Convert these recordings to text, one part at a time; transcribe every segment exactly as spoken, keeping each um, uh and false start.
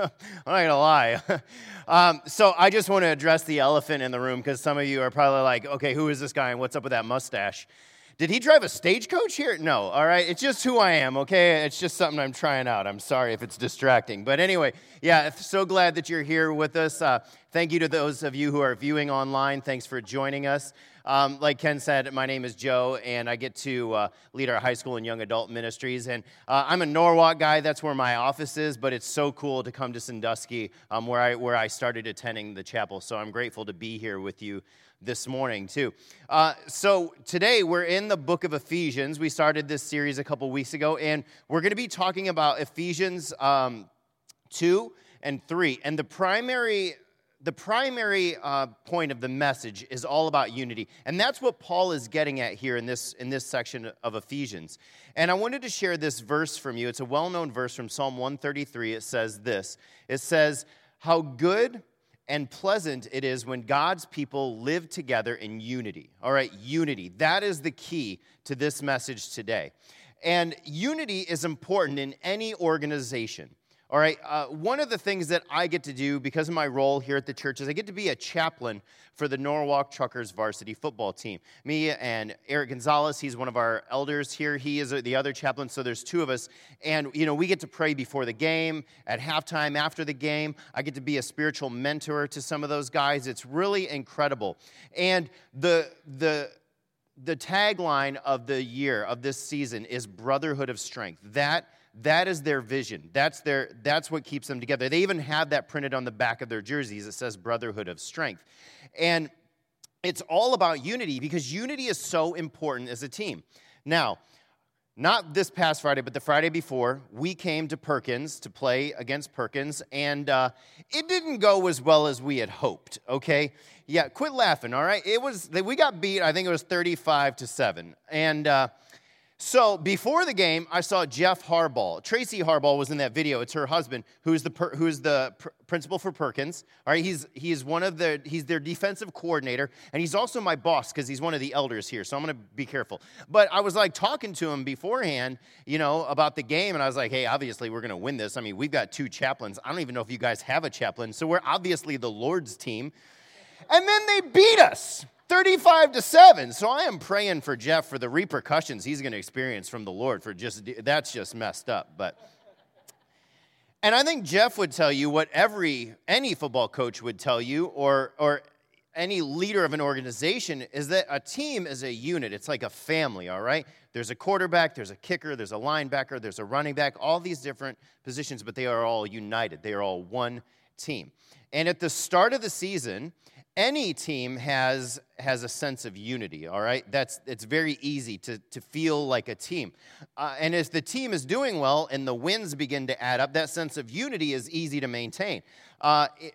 I'm not going to lie. um, so I just want to address the elephant in the room, because some of you are probably like, okay, who is this guy and what's up with that mustache? Did he drive a stagecoach here? No, all right? It's just who I am, okay? It's just something I'm trying out. I'm sorry if it's distracting. But anyway, yeah, so glad that you're here with us. Uh, thank you to those of you who are viewing online. Thanks for joining us. Um, like Ken said, my name is Joe, and I get to uh, lead our high school and young adult ministries. And uh, I'm a Norwalk guy. That's where my office is, but it's so cool to come to Sandusky, um, where I where I started attending the chapel. So I'm grateful to be here with you this morning, too. Uh, so today, we're in the book of Ephesians. We started this series a couple weeks ago, and we're going to be talking about Ephesians um, two and three. And the primary... The primary uh, point of the message is all about unity, and that's what Paul is getting at here in this in this section of Ephesians. And I wanted to share this verse from you. It's a well-known verse from Psalm one thirty-three. It says this. It says, "How good and pleasant it is when God's people live together in unity." All right, unity. That is the key to this message today. And unity is important in any organization. All right, uh, one of the things that I get to do because of my role here at the church is I get to be a chaplain for the Norwalk Truckers varsity football team. Me and Eric Gonzalez, he's one of our elders here. He is the other chaplain, so there's two of us. And, you know, we get to pray before the game, at halftime, after the game. I get to be a spiritual mentor to some of those guys. It's really incredible. And the the... The tagline of the year, of this season, is Brotherhood of Strength. That, that is their vision. That's their, that's what keeps them together. They even have that printed on the back of their jerseys. It says Brotherhood of Strength. And it's all about unity, because unity is so important as a team. Now, not this past Friday, but the Friday before, we came to Perkins to play against Perkins, and uh, it didn't go as well as we had hoped, okay? Yeah, quit laughing, all right? It was, we got beat, I think it was thirty-five to seven, and uh, so before the game, I saw Jeff Harbaugh. Tracy Harbaugh was in that video. It's her husband, who's the per, who's the pr- principal for Perkins. All right, he's he's one of the he's their defensive coordinator, and he's also my boss because he's one of the elders here. So I'm gonna be careful. But I was like talking to him beforehand, you know, about the game, and I was like, hey, obviously we're gonna win this. I mean, we've got two chaplains. I don't even know if you guys have a chaplain, so we're obviously the Lord's team. And then they beat us thirty-five to seven. So I am praying for Jeff for the repercussions he's going to experience from the Lord for just, that's just messed up. But, and I think Jeff would tell you what every, any football coach would tell you, or, or any leader of an organization, is that a team is a unit. It's like a family, all right? There's a quarterback, there's a kicker, there's a linebacker, there's a running back, all these different positions, but they are all united. They are all one team. And at the start of the season, any team has has a sense of unity, all right? That's it's very easy to, to feel like a team. Uh, and if the team is doing well and the wins begin to add up, that sense of unity is easy to maintain. Uh, it,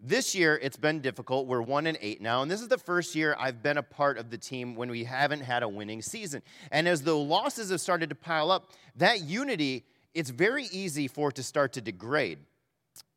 this year, it's been difficult. We're one and eight now, and this is the first year I've been a part of the team when we haven't had a winning season. And as the losses have started to pile up, that unity, it's very easy for it to start to degrade.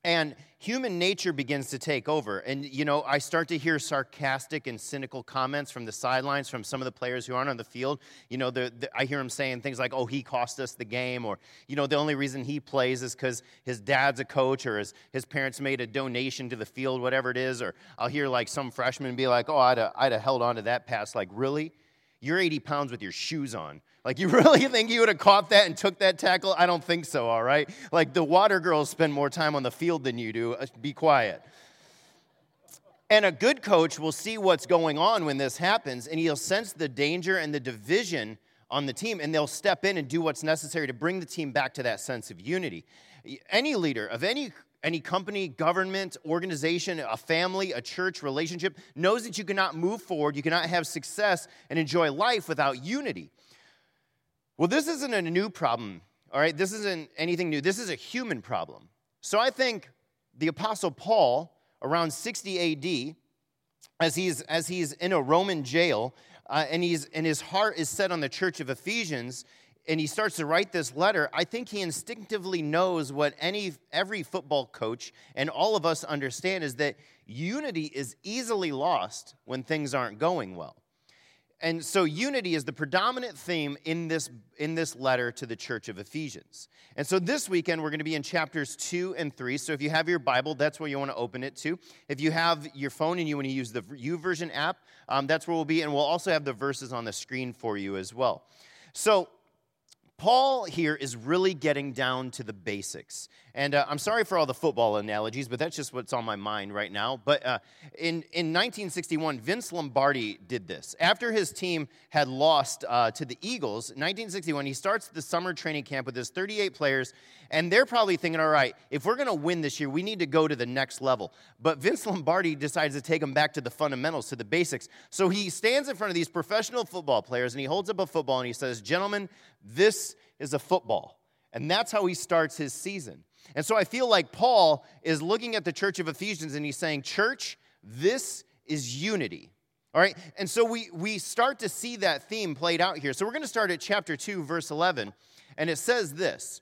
And human nature begins to take over. And, you know, I start to hear sarcastic and cynical comments from the sidelines from some of the players who aren't on the field. You know, the, the, I hear them saying things like, oh, he cost us the game, or, you know, the only reason he plays is because his dad's a coach, or his, his parents made a donation to the field, whatever it is. Or I'll hear, like, some freshman be like, oh, I'd have, I'd have held on to that pass. Like, really? You're eighty pounds with your shoes on. Like, you really think you would have caught that and took that tackle? I don't think so, all right? Like, the water girls spend more time on the field than you do. Be quiet. And a good coach will see what's going on when this happens, and he'll sense the danger and the division on the team, and they'll step in and do what's necessary to bring the team back to that sense of unity. Any leader of any Any company, government, organization, a family, a church, relationship knows that you cannot move forward, you cannot have success and enjoy life without unity. Well, this isn't a new problem, all right? This isn't anything new. This is a human problem. So I think the Apostle Paul, around sixty A D, as he's as he's in a Roman jail, uh, and he's and his heart is set on the church of Ephesians, and he starts to write this letter, I think he instinctively knows what any every football coach and all of us understand, is that unity is easily lost when things aren't going well. And so unity is the predominant theme in this, in this letter to the church of Ephesians. And so this weekend, we're going to be in chapters two and three. So if you have your Bible, that's where you want to open it to. If you have your phone and you want to use the YouVersion app, um, that's where we'll be. And we'll also have the verses on the screen for you as well. So Paul here is really getting down to the basics. And uh, I'm sorry for all the football analogies, but that's just what's on my mind right now. But uh, in, in nineteen sixty-one, Vince Lombardi did this. After his team had lost uh, to the Eagles, in nineteen sixty-one, he starts the summer training camp with his thirty-eight players, and they're probably thinking, all right, if we're going to win this year, we need to go to the next level. But Vince Lombardi decides to take them back to the fundamentals, to the basics. So he stands in front of these professional football players, and he holds up a football, and he says, "Gentlemen, this is a football." And that's how he starts his season. And so I feel like Paul is looking at the church of Ephesians and he's saying, church, this is unity. All right? And so we, we start to see that theme played out here. So we're going to start at chapter two, verse eleven. And it says this,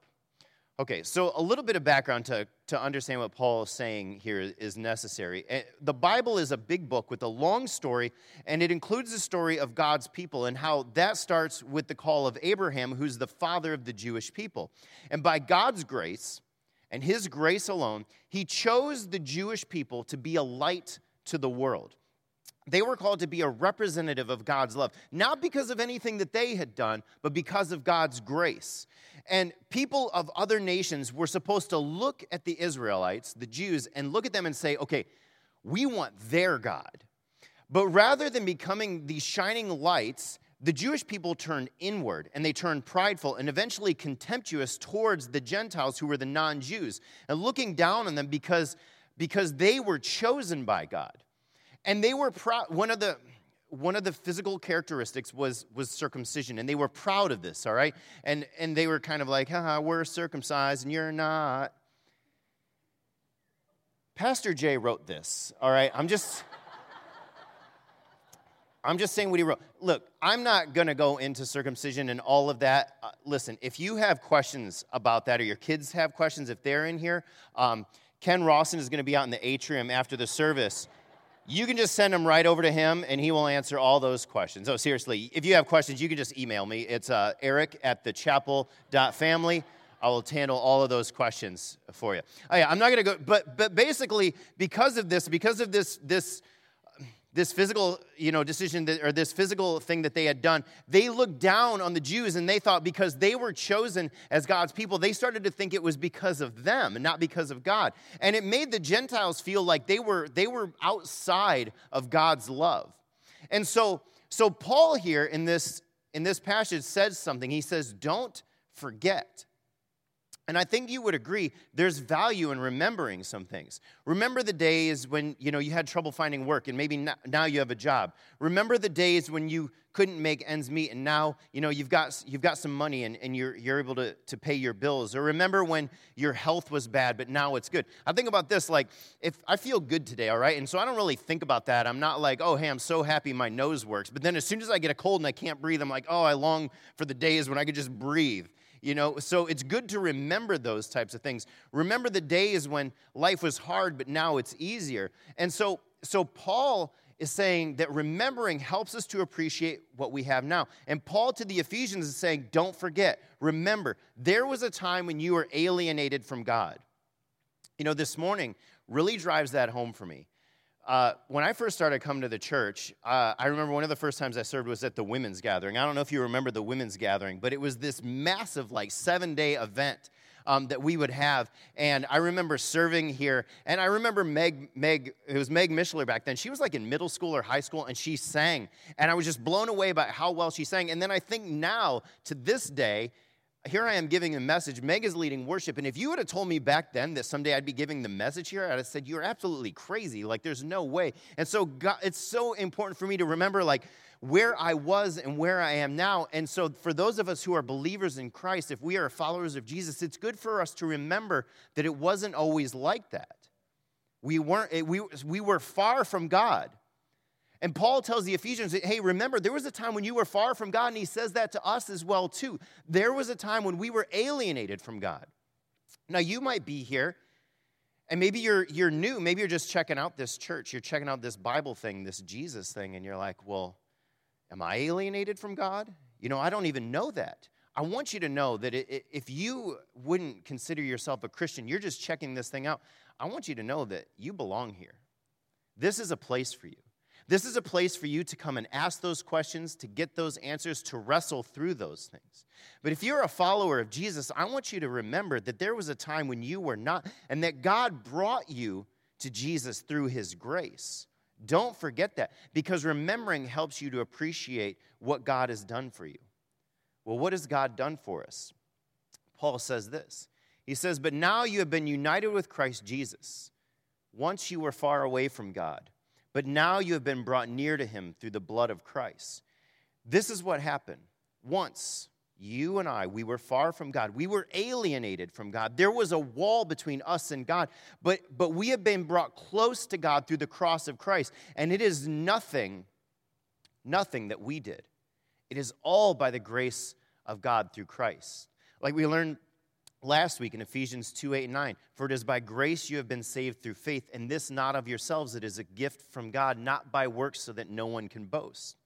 Okay, so a little bit of background to, to understand what Paul is saying here is necessary. The Bible is a big book with a long story, and it includes the story of God's people and how that starts with the call of Abraham, who's the father of the Jewish people. And by God's grace, and his grace alone, he chose the Jewish people to be a light to the world. They were called to be a representative of God's love, not because of anything that they had done, but because of God's grace. And people of other nations were supposed to look at the Israelites, the Jews, and look at them and say, okay, we want their God. But rather than becoming these shining lights, the Jewish people turned inward, and they turned prideful and eventually contemptuous towards the Gentiles who were the non-Jews, and looking down on them because, because they were chosen by God. And they were proud. One of the one of the physical characteristics was was circumcision, and they were proud of this, all right? And and they were kind of like, haha, we're circumcised and you're not. Pastor Jay wrote this, all right? I'm just I'm just saying what he wrote. Look, I'm not going to go into circumcision and all of that. Uh, listen, if you have questions about that or your kids have questions, if they're in here, um, Ken Rawson is going to be out in the atrium after the service. You can just send them right over to him, and he will answer all those questions. Oh, seriously, if you have questions, you can just email me. It's uh, eric at thechapel.family. I will handle all of those questions for you. Oh, yeah, I'm not going to go, but but basically, because of this, because of this this... this physical, you know, decision that, or this physical thing that they had done, they looked down on the Jews, and they thought because they were chosen as God's people, they started to think it was because of them and not because of God. And it made the Gentiles feel like they were they were outside of God's love. And so so Paul here in this in this passage says something. He says, "Don't forget." And I think you would agree there's value in remembering some things. Remember the days when, you know, you had trouble finding work and maybe now you have a job. Remember the days when you couldn't make ends meet and now, you know, you've got you've got some money and, and you're you're able to, to pay your bills. Or remember when your health was bad, but now it's good. I think about this, like, if I feel good today, all right? And so I don't really think about that. I'm not like, oh, hey, I'm so happy my nose works. But then as soon as I get a cold and I can't breathe, I'm like, oh, I long for the days when I could just breathe. You know, so it's good to remember those types of things. Remember the days when life was hard, but now it's easier. And so so Paul is saying that remembering helps us to appreciate what we have now. And Paul to the Ephesians is saying, don't forget, remember, there was a time when you were alienated from God. You know, this morning really drives that home for me. Uh, when I first started coming to the church, uh, I remember one of the first times I served was at the women's gathering. I don't know if you remember the women's gathering, but it was this massive, like, seven-day event um, that we would have. And I remember serving here, and I remember Meg, Meg, it was Meg Michler back then. She was, like, in middle school or high school, and she sang. And I was just blown away by how well she sang. And then I think now, to this day, Here I am giving a message. Meg is leading worship. And if you would have told me back then that someday I'd be giving the message here, I'd have said, you're absolutely crazy. Like, there's no way. And so God, it's so important for me to remember, like, where I was and where I am now. And so for those of us who are believers in Christ, if we are followers of Jesus, it's good for us to remember that it wasn't always like that. We weren't, we, we were far from God. And Paul tells the Ephesians, hey, remember, there was a time when you were far from God, and he says that to us as well, too. There was a time when we were alienated from God. Now, you might be here, and maybe you're you're new. Maybe you're just checking out this church. You're checking out this Bible thing, this Jesus thing, and you're like, well, am I alienated from God? You know, I don't even know that. I want you to know that if you wouldn't consider yourself a Christian, you're just checking this thing out, I want you to know that you belong here. This is a place for you. This is a place for you to come and ask those questions, to get those answers, to wrestle through those things. But if you're a follower of Jesus, I want you to remember that there was a time when you were not, and that God brought you to Jesus through his grace. Don't forget that, because remembering helps you to appreciate what God has done for you. Well, what has God done for us? Paul says this. He says, but now you have been united with Christ Jesus. Once you were far away from God, but now you have been brought near to him through the blood of Christ. This is what happened. Once, you and I, we were far from God. We were alienated from God. There was a wall between us and God. But, but we have been brought close to God through the cross of Christ. And it is nothing, nothing that we did. It is all by the grace of God through Christ. Like we learned last week in Ephesians two, eight, and nine, for it is by grace you have been saved through faith, and this not of yourselves, it is a gift from God, not by works so that no one can boast.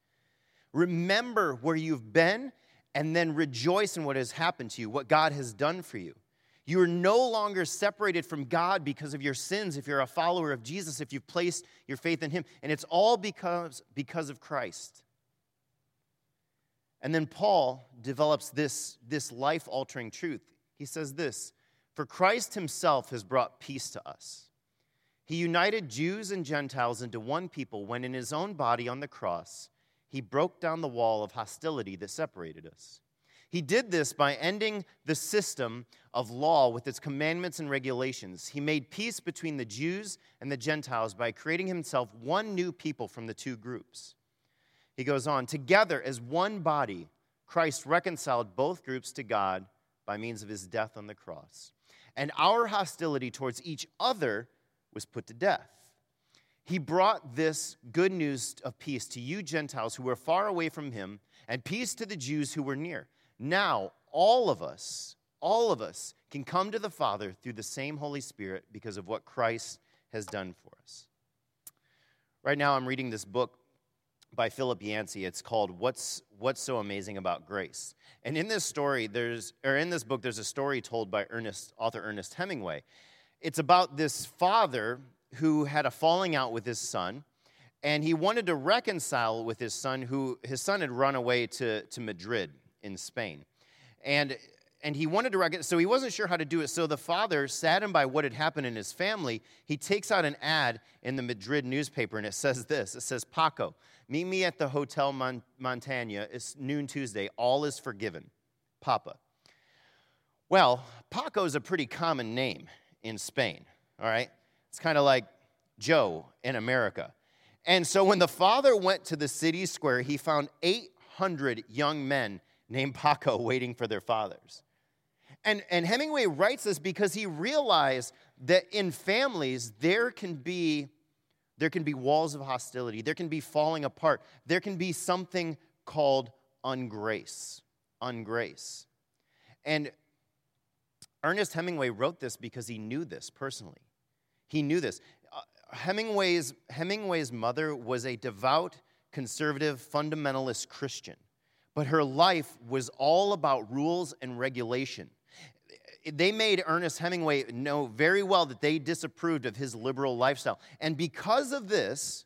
Remember where you've been, and then rejoice in what has happened to you, what God has done for you. You are no longer separated from God because of your sins if you're a follower of Jesus, if you've placed your faith in him, and it's all because, because of Christ. And then Paul develops this, this life-altering truth. He says this, for Christ himself has brought peace to us. He united Jews and Gentiles into one people when in his own body on the cross, he broke down the wall of hostility that separated us. He did this by ending the system of law with its commandments and regulations. He made peace between the Jews and the Gentiles by creating himself one new people from the two groups. He goes on, together as one body, Christ reconciled both groups to God by means of his death on the cross. And our hostility towards each other was put to death. He brought this good news of peace to you Gentiles who were far away from him, and peace to the Jews who were near. Now, all of us, all of us can come to the Father through the same Holy Spirit because of what Christ has done for us. Right now, I'm reading this book by Philip Yancey. It's called What's What's So Amazing About Grace. And in this story, there's or in this book, there's a story told by Ernest, author Ernest Hemingway. It's about this father who had a falling out with his son, and he wanted to reconcile with his son, who his son had run away to, to Madrid in Spain. And and he wanted to reconcile, so he wasn't sure how to do it. So the father, saddened by what had happened in his family, he takes out an ad in the Madrid newspaper, and it says this. It says, Paco, meet me at the Hotel Mon- Montana. It's noon Tuesday. All is forgiven. Papa. Well, Paco is a pretty common name in Spain, all right? It's kind of like Joe in America. And so when the father went to the city square, he found eight hundred young men named Paco waiting for their fathers. And, and Hemingway writes this because he realized that in families, there can be there can be walls of hostility. There can be falling apart. There can be something called ungrace, ungrace. And Ernest Hemingway wrote this because he knew this personally. He knew this. Uh, Hemingway's, Hemingway's mother was a devout, conservative, fundamentalist Christian. But her life was all about rules and regulation. They made Ernest Hemingway know very well that they disapproved of his liberal lifestyle. And because of this,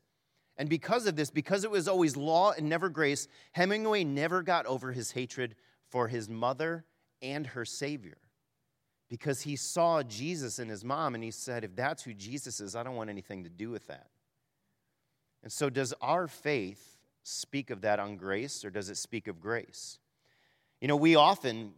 and because of this, because it was always law and never grace, Hemingway never got over his hatred for his mother and her Savior. Because he saw Jesus in his mom, and he said, if that's who Jesus is, I don't want anything to do with that. And so does our faith speak of that on grace, or does it speak of grace? You know, we often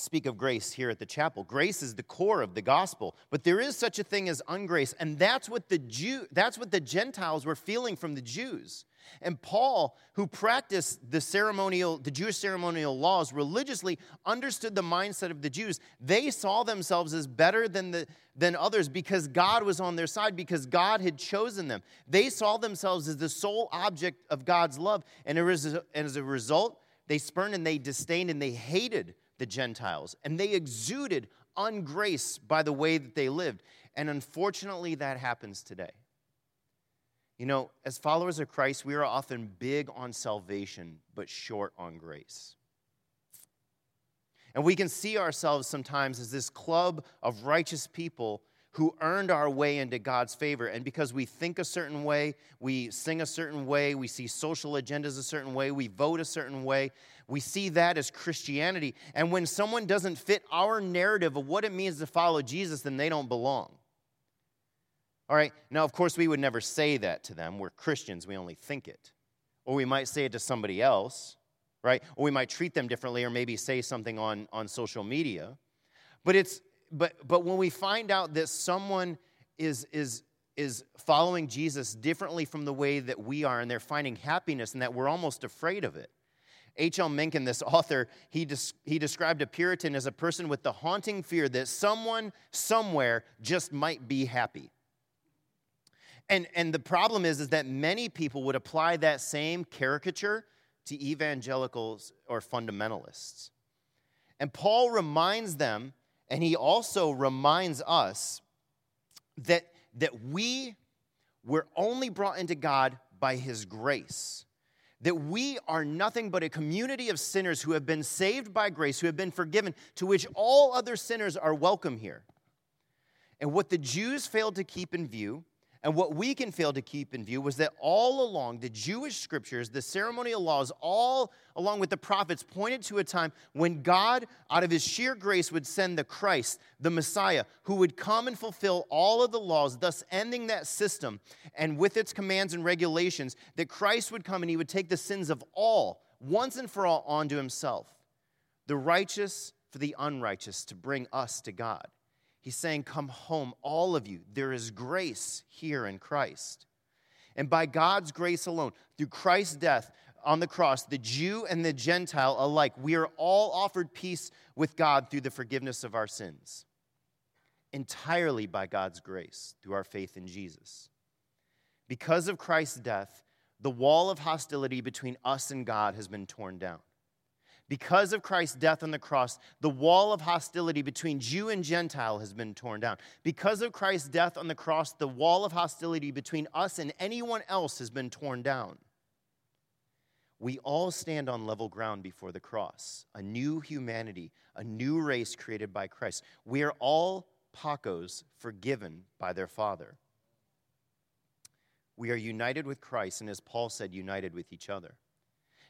speak of grace here at the chapel. Grace is the core of the gospel, but there is such a thing as ungrace, and that's what the Jew, that's what the Gentiles were feeling from the Jews. And Paul, who practiced the ceremonial, the Jewish ceremonial laws religiously, understood the mindset of the Jews. They saw themselves as better than the than others because God was on their side, because God had chosen them. They saw themselves as the sole object of God's love, and as a result, they spurned and they disdained and they hated the Gentiles, and they exuded ungrace by the way that they lived. And unfortunately, that happens today. You know, as followers of Christ, we are often big on salvation, but short on grace. And we can see ourselves sometimes as this club of righteous people who earned our way into God's favor. And because we think a certain way, we sing a certain way, we see social agendas a certain way, we vote a certain way, we see that as Christianity. And when someone doesn't fit our narrative of what it means to follow Jesus, then they don't belong. All right, now, of course, we would never say that to them. We're Christians, we only think it. Or we might say it to somebody else, right? Or we might treat them differently or maybe say something on, on social media. But it's but but when we find out that someone is, is, is following Jesus differently from the way that we are and they're finding happiness and that we're almost afraid of it. H L Mencken, this author, he des- he described a Puritan as a person with the haunting fear that someone somewhere just might be happy. And and the problem is, is that many people would apply that same caricature to evangelicals or fundamentalists. And Paul reminds them, and he also reminds us, that, that we were only brought into God by his grace. That we are nothing but a community of sinners who have been saved by grace, who have been forgiven, to which all other sinners are welcome here. And what the Jews failed to keep in view, and what we can fail to keep in view, was that all along the Jewish scriptures, the ceremonial laws, all along with the prophets, pointed to a time when God, out of his sheer grace, would send the Christ, the Messiah, who would come and fulfill all of the laws, thus ending that system and with its commands and regulations, that Christ would come and he would take the sins of all, once and for all, onto himself. The righteous for the unrighteous, to bring us to God. He's saying, come home, all of you. There is grace here in Christ. And by God's grace alone, through Christ's death on the cross, the Jew and the Gentile alike, we are all offered peace with God through the forgiveness of our sins. Entirely by God's grace, through our faith in Jesus. Because of Christ's death, the wall of hostility between us and God has been torn down. Because of Christ's death on the cross, the wall of hostility between Jew and Gentile has been torn down. Because of Christ's death on the cross, the wall of hostility between us and anyone else has been torn down. We all stand on level ground before the cross, a new humanity, a new race created by Christ. We are all Pacos forgiven by their Father. We are united with Christ, and as Paul said, united with each other.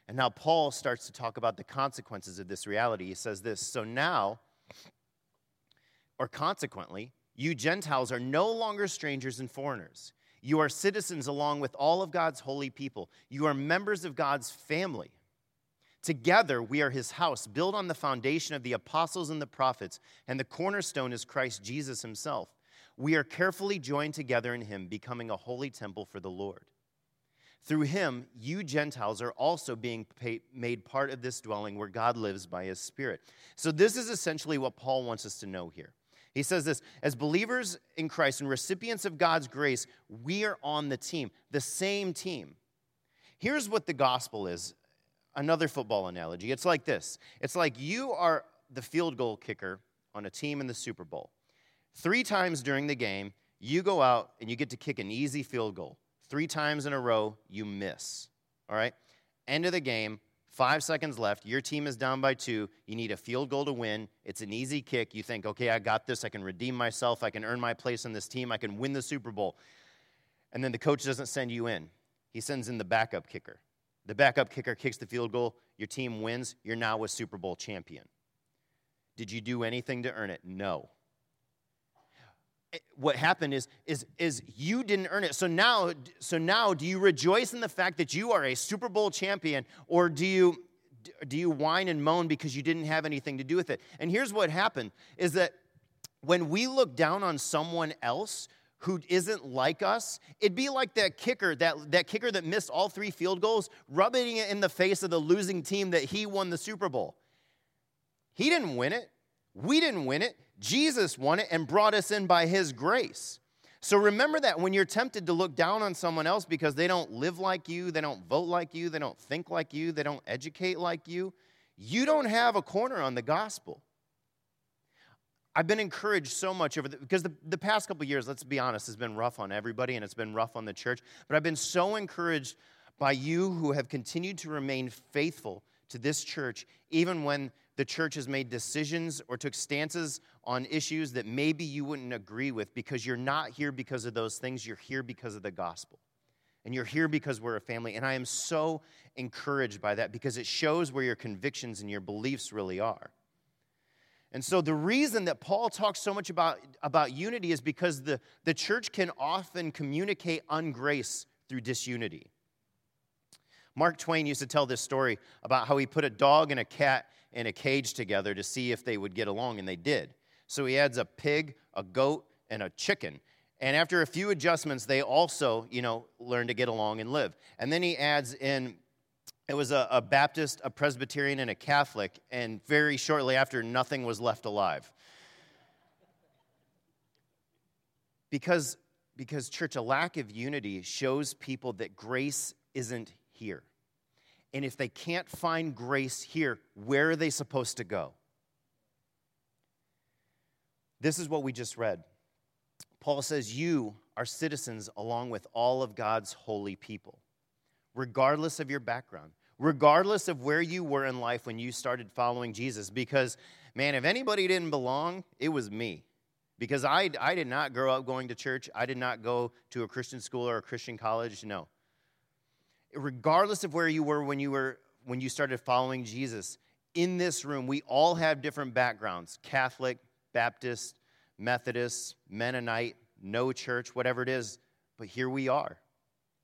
And now Paul starts to talk about the consequences of this reality. He says this, so now, or consequently, you Gentiles are no longer strangers and foreigners. You are citizens along with all of God's holy people. You are members of God's family. Together we are his house, built on the foundation of the apostles and the prophets, and the cornerstone is Christ Jesus himself. We are carefully joined together in him, becoming a holy temple for the Lord. Through him, you Gentiles are also being paid, made part of this dwelling where God lives by his Spirit. So this is essentially what Paul wants us to know here. He says this, as believers in Christ and recipients of God's grace, we are on the team, the same team. Here's what the gospel is, another football analogy. It's like this. It's like you are the field goal kicker on a team in the Super Bowl. Three times during the game, you go out and you get to kick an easy field goal. Three times in a row, you miss, all right? End of the game, five seconds left. Your team is down by two. You need a field goal to win. It's an easy kick. You think, okay, I got this. I can redeem myself. I can earn my place on this team. I can win the Super Bowl. And then the coach doesn't send you in. He sends in the backup kicker. The backup kicker kicks the field goal. Your team wins. You're now a Super Bowl champion. Did you do anything to earn it? No. What happened is, is, is you didn't earn it. So now, so now, do you rejoice in the fact that you are a Super Bowl champion, or do you do you whine and moan because you didn't have anything to do with it? And here's what happened, is that when we look down on someone else who isn't like us, it'd be like that kicker, that, that kicker that missed all three field goals, rubbing it in the face of the losing team that he won the Super Bowl. He didn't win it. We didn't win it. Jesus won it and brought us in by his grace. So remember that when you're tempted to look down on someone else because they don't live like you, they don't vote like you, they don't think like you, they don't educate like you, you don't have a corner on the gospel. I've been encouraged so much over the, because the, the past couple of years, let's be honest, has been rough on everybody and it's been rough on the church. But I've been so encouraged by you who have continued to remain faithful to this church, even when the church has made decisions or took stances on issues that maybe you wouldn't agree with, because you're not here because of those things. You're here because of the gospel. And you're here because we're a family. And I am so encouraged by that, because it shows where your convictions and your beliefs really are. And so the reason that Paul talks so much about, about unity is because the, the church can often communicate ungrace through disunity. Mark Twain used to tell this story about how he put a dog and a cat in a cage together to see if they would get along, and they did. So he adds a pig, a goat, and a chicken. And after a few adjustments, they also, you know, learn to get along and live. And then he adds in, it was a, a Baptist, a Presbyterian, and a Catholic, and very shortly after, nothing was left alive. Because, because, church, a lack of unity shows people that grace isn't here. And if they can't find grace here, where are they supposed to go? This is what we just read. Paul says, you are citizens along with all of God's holy people, regardless of your background, regardless of where you were in life when you started following Jesus. Because, man, if anybody didn't belong, it was me. Because I, I did not grow up going to church. I did not go to a Christian school or a Christian college, no. Regardless of where you were when you were when you started following Jesus, in this room, we all have different backgrounds: Catholic, Baptist, Methodist, Mennonite, no church, whatever it is. But here we are.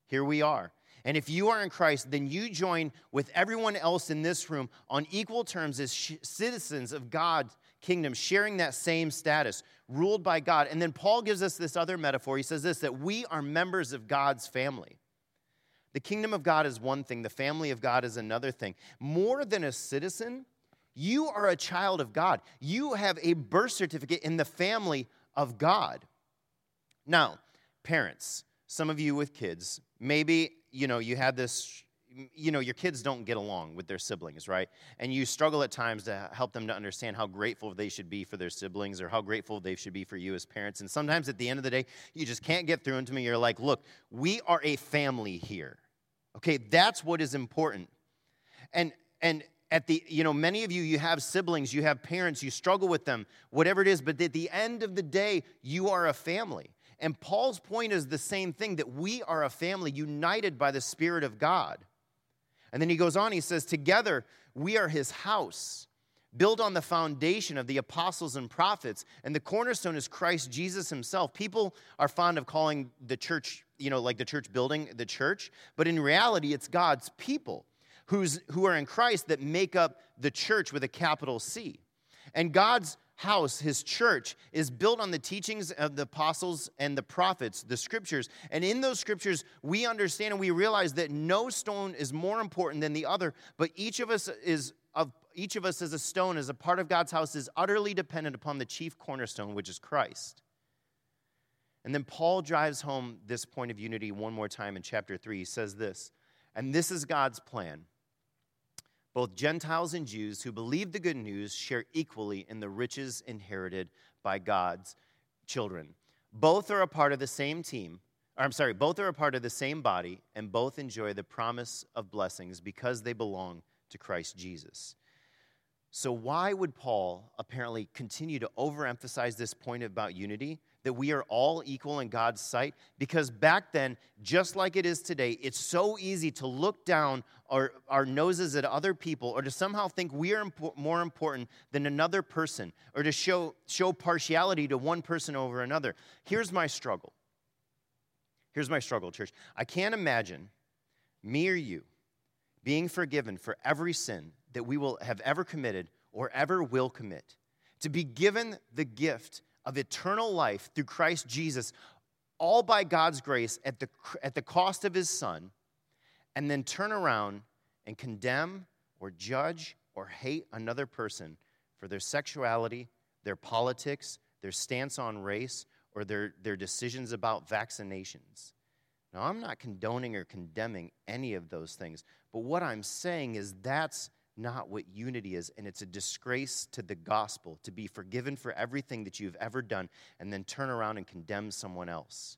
Here we are. And if you are in Christ, then you join with everyone else in this room on equal terms as sh- citizens of God's kingdom, sharing that same status, ruled by God. And then Paul gives us this other metaphor. He says this, that we are members of God's family. The kingdom of God is one thing. The family of God is another thing. More than a citizen, you are a child of God. You have a birth certificate in the family of God. Now, parents, some of you with kids, maybe, you know, you have this, you know, your kids don't get along with their siblings, right? And you struggle at times to help them to understand how grateful they should be for their siblings or how grateful they should be for you as parents. And sometimes at the end of the day, you just can't get through to them. You're like, look, we are a family here. Okay, that's what is important. And and at the, you know, many of you, you have siblings, you have parents, you struggle with them, whatever it is, but at the end of the day, you are a family. And Paul's point is the same thing, that we are a family united by the Spirit of God. And then he goes on, he says, together we are his house, built on the foundation of the apostles and prophets, and the cornerstone is Christ Jesus himself. People are fond of calling the church, you know, like the church building, the church, but in reality, it's God's people who's who are in Christ that make up the church with a capital C. And God's house, his church, is built on the teachings of the apostles and the prophets, the scriptures. And in those scriptures, we understand and we realize that no stone is more important than the other, but each of us is of each of us as a stone, as a part of God's house, is utterly dependent upon the chief cornerstone, which is Christ. And then Paul drives home this point of unity one more time in chapter three. He says this, and this is God's plan. Both Gentiles and Jews who believe the good news share equally in the riches inherited by God's children. Both are a part of the same team, or I'm sorry, both are a part of the same body, and both enjoy the promise of blessings because they belong to Christ Jesus. So why would Paul apparently continue to overemphasize this point about unity, that we are all equal in God's sight? Because back then, just like it is today, it's so easy to look down our, our noses at other people, or to somehow think we are impo- more important than another person, or to show, show partiality to one person over another. Here's my struggle. Here's my struggle, church. I can't imagine me or you being forgiven for every sin that we will have ever committed or ever will commit, to be given the gift of eternal life through Christ Jesus, all by God's grace at the, at the cost of his son, and then turn around and condemn or judge or hate another person for their sexuality, their politics, their stance on race, or their, their decisions about vaccinations. Now, I'm not condoning or condemning any of those things, but what I'm saying is that's not what unity is, and it's a disgrace to the gospel to be forgiven for everything that you've ever done and then turn around and condemn someone else.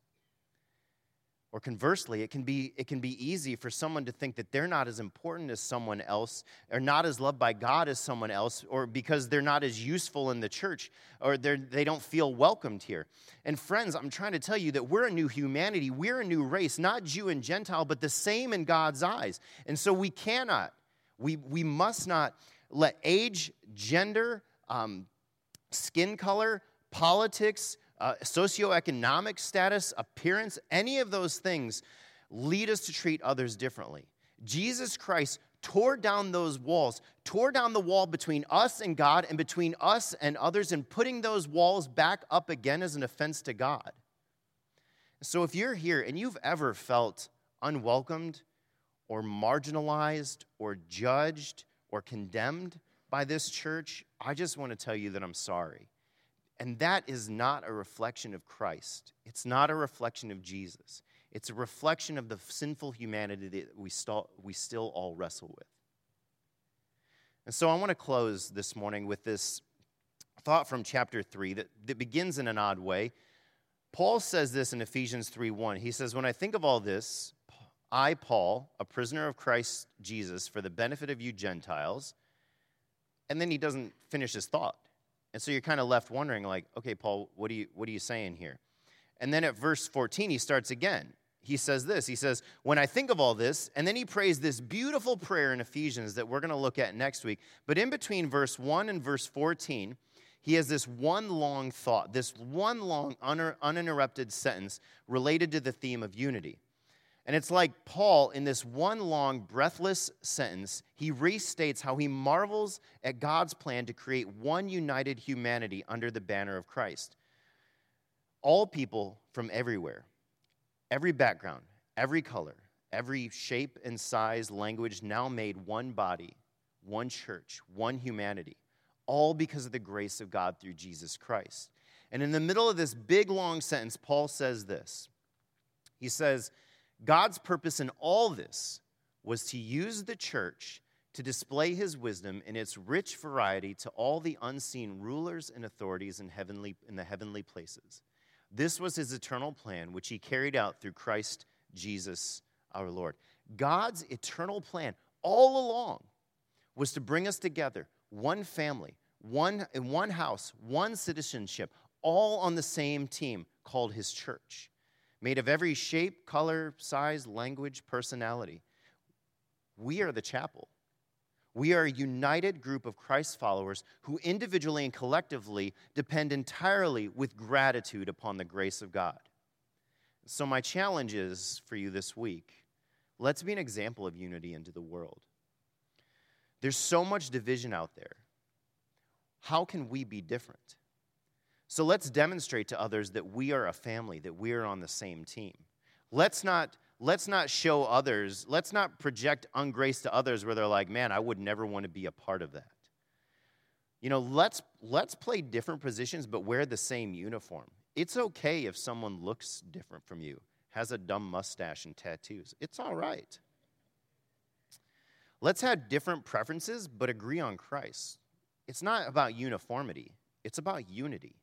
Or conversely, it can be it can be easy for someone to think that they're not as important as someone else, or not as loved by God as someone else, or because they're not as useful in the church, or they they don't feel welcomed here. And friends, I'm trying to tell you that we're a new humanity, we're a new race, not Jew and Gentile, but the same in God's eyes. And so we cannot, we we must not let age, gender, um, skin color, politics, Uh, socioeconomic status, appearance, any of those things lead us to treat others differently. Jesus Christ tore down those walls, tore down the wall between us and God and between us and others, and putting those walls back up again is an offense to God. So if you're here and you've ever felt unwelcomed or marginalized or judged or condemned by this church, I just want to tell you that I'm sorry. And that is not a reflection of Christ. It's not a reflection of Jesus. It's a reflection of the sinful humanity that we still, we still all wrestle with. And so I want to close this morning with this thought from chapter three that, that begins in an odd way. Paul says this in Ephesians three one. He says, "When I think of all this, I, Paul, a prisoner of Christ Jesus, for the benefit of you Gentiles." And then he doesn't finish his thought. And so you're kind of left wondering, like, okay, Paul, what are you, what are you saying here? And then at verse fourteen, he starts again. He says this. He says, "When I think of all this," and then he prays this beautiful prayer in Ephesians that we're going to look at next week. But in between verse one and verse fourteen, he has this one long thought, this one long uninterrupted sentence related to the theme of unity. And it's like Paul, in this one long, breathless sentence, he restates how he marvels at God's plan to create one united humanity under the banner of Christ. All people from everywhere, every background, every color, every shape and size, language, now made one body, one church, one humanity, all because of the grace of God through Jesus Christ. And in the middle of this big, long sentence, Paul says this. He says, "God's purpose in all this was to use the church to display his wisdom in its rich variety to all the unseen rulers and authorities in heavenly in the heavenly places. This was his eternal plan, which he carried out through Christ Jesus our Lord." God's eternal plan all along was to bring us together, one family, one in one house, one citizenship, all on the same team called his church. Made of every shape, color, size, language, personality. We are the chapel. We are a united group of Christ followers who individually and collectively depend entirely with gratitude upon the grace of God. So my challenge is for you this week, let's be an example of unity into the world. There's so much division out there. How can we be different? So let's demonstrate to others that we are a family, that we are on the same team. Let's not, let's not show others, let's not project ungrace to others where they're like, man, I would never want to be a part of that. You know, let's let's play different positions but wear the same uniform. It's okay if someone looks different from you, has a dumb mustache and tattoos. It's all right. Let's have different preferences but agree on Christ. It's not about uniformity. It's about unity.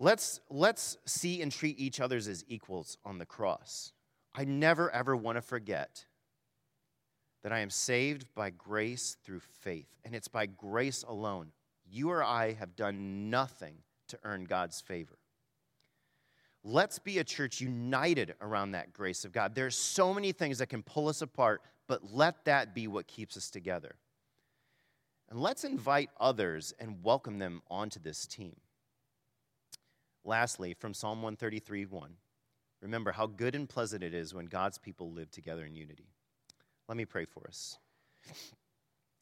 Let's let's see and treat each other as equals on the cross. I never, ever want to forget that I am saved by grace through faith, and it's by grace alone. You or I have done nothing to earn God's favor. Let's be a church united around that grace of God. There are so many things that can pull us apart, but let that be what keeps us together. And let's invite others and welcome them onto this team. Lastly, from Psalm one thirty-three one, remember how good and pleasant it is when God's people live together in unity. Let me pray for us.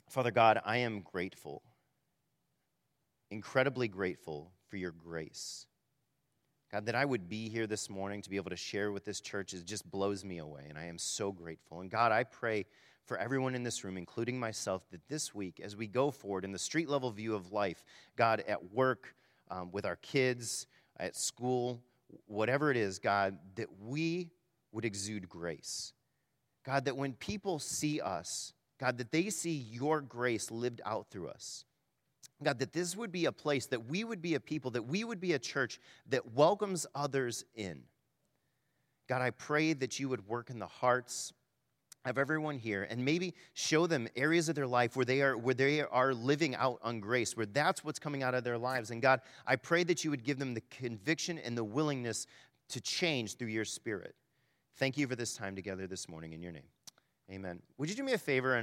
Father God, I am grateful, incredibly grateful for your grace. God, that I would be here this morning to be able to share with this church, it just blows me away, and I am so grateful. And God, I pray for everyone in this room, including myself, that this week, as we go forward in the street-level view of life, God, at work, um, with our kids, at school, whatever it is, God, that we would exude grace. God, that when people see us, God, that they see your grace lived out through us. God, that this would be a place, that we would be a people, that we would be a church that welcomes others in. God, I pray that you would work in the hearts of everyone here and maybe show them areas of their life where they are where they are living out on grace, where that's what's coming out of their lives. And God, I pray that you would give them the conviction and the willingness to change through your Spirit. Thank you for this time together this morning in your name. Amen. Would you do me a favor and